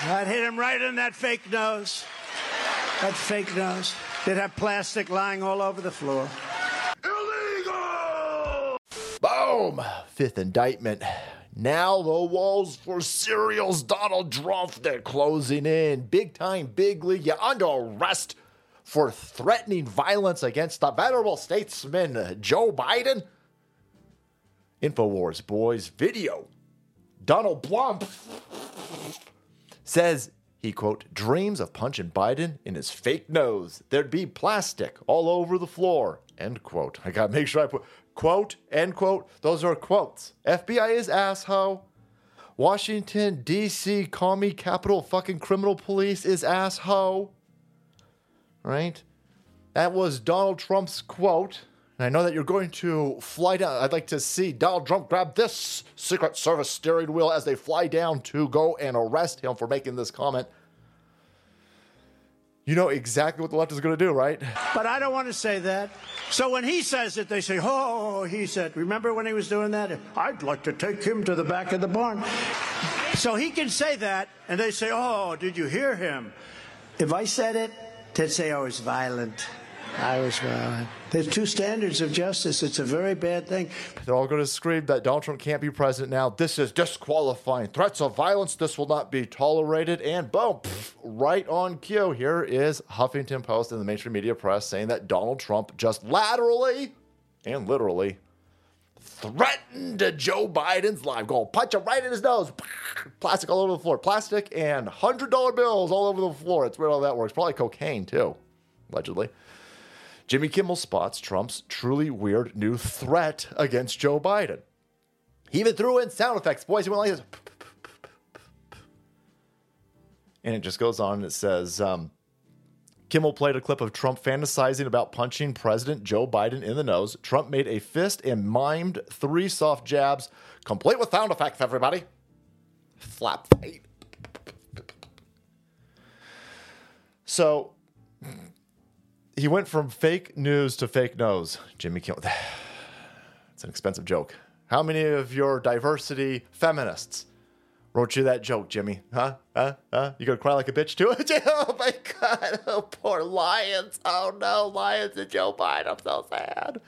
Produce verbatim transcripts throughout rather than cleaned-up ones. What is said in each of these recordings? I'd hit him right in that fake nose. That fake nose. They'd have plastic lying all over the floor. Illegal! Boom! Fifth indictment. Now the walls for serials Donald Trump, they're closing in. Big time, big league. You're under arrest for threatening violence against the venerable statesman Joe Biden. InfoWars boys video. Donald Trump says he, quote, dreams of punching Biden in his fake nose. There'd be plastic all over the floor, end quote. I gotta make sure I put quote, end quote. Those are quotes. F B I is asshole. Washington, D C, commie capital fucking criminal police is asshole. Right? That was Donald Trump's quote. And I know that you're going to fly down. I'd like to see Donald Trump grab this Secret Service steering wheel as they fly down to go and arrest him for making this comment. You know exactly what the left is going to do, right? But I don't want to say that. So when he says it, they say, oh, he said. Remember when he was doing that? I'd like to take him to the back of the barn. So he can say that, and they say, oh, did you hear him? If I said it, they'd say I was violent. I was violent. There's two standards of justice. It's a very bad thing. They're all going to scream that Donald Trump can't be president now. This is disqualifying. Threats of violence, this will not be tolerated. And boom, pff, right on cue. Here is Huffington Post and the mainstream media press saying that Donald Trump just laterally and literally threatened Joe Biden's life. Go punch him right in his nose. Plastic all over the floor. Plastic and one hundred dollar bills all over the floor. It's weird how that works. Probably cocaine, too, allegedly. Jimmy Kimmel spots Trump's truly weird new threat against Joe Biden. He even threw in sound effects. Boys, he went like this. And it just goes on and it says, um, Kimmel played a clip of Trump fantasizing about punching President Joe Biden in the nose. Trump made a fist and mimed three soft jabs, complete with sound effects, everybody. Flap fight. So... he went from fake news to fake nose. Jimmy Kimmel. It's an expensive joke. How many of your diversity feminists wrote you that joke, Jimmy? Huh? Huh? Huh? You gonna cry like a bitch too? Oh my God. Oh, poor Lyons. Oh no, Lyons and Joe Biden. I'm so sad.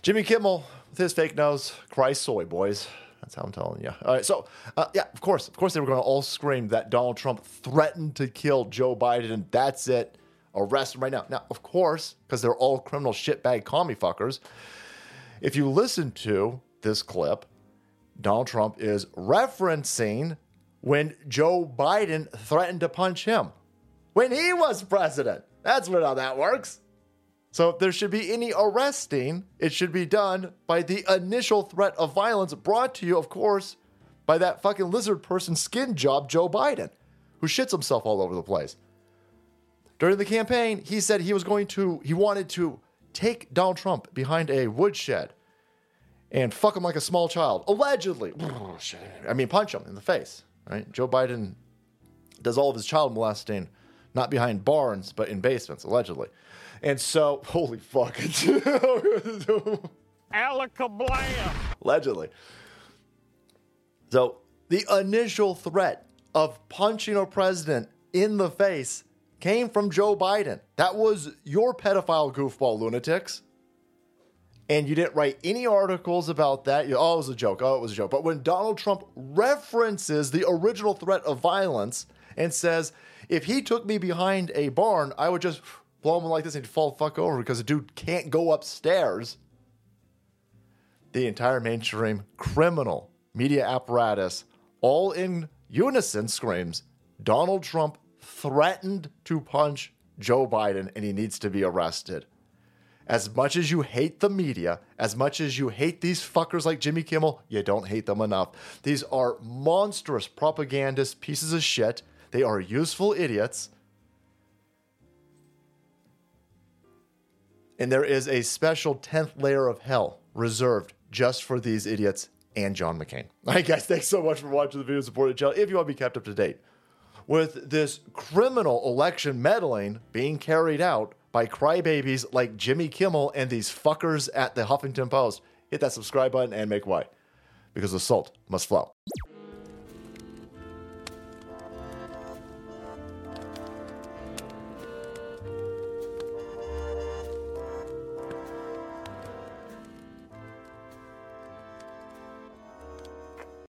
Jimmy Kimmel with his fake nose. Cry soy, boys. That's how I'm telling you. All right, so, uh, yeah, of course. Of course they were going to all scream that Donald Trump threatened to kill Joe Biden. That's it. Arrest him right now. Now, of course, because they're all criminal shitbag commie fuckers, if you listen to this clip, Donald Trump is referencing when Joe Biden threatened to punch him when he was president. That's how that works. So if there should be any arresting, it should be done by the initial threat of violence brought to you, of course, by that fucking lizard person skin job, Joe Biden, who shits himself all over the place. During the campaign, he said he was going to, he wanted to take Donald Trump behind a woodshed and fuck him like a small child, allegedly. I mean, punch him in the face, right? Joe Biden does all of his child molesting, not behind barns, but in basements, allegedly. And so, holy fuck. Alakablam. Allegedly. So, the initial threat of punching a president in the face came from Joe Biden. That was your pedophile goofball lunatics. And you didn't write any articles about that. You, oh, it was a joke. Oh, it was a joke. But when Donald Trump references the original threat of violence and says, if he took me behind a barn, I would just blow him like this and he'd fall the fuck over because the dude can't go upstairs. The entire mainstream criminal media apparatus, all in unison, screams, Donald Trump threatened to punch Joe Biden and he needs to be arrested. As much as you hate the media, as much as you hate these fuckers like Jimmy Kimmel, you don't hate them enough. These are monstrous propagandist pieces of shit. They are useful idiots. And there is a special tenth layer of hell reserved just for these idiots and John McCain. All right, guys, thanks so much for watching the video and supporting the channel. If you want to be kept up to date with this criminal election meddling being carried out by crybabies like Jimmy Kimmel and these fuckers at the Huffington Post, hit that subscribe button and make way, because the salt must flow.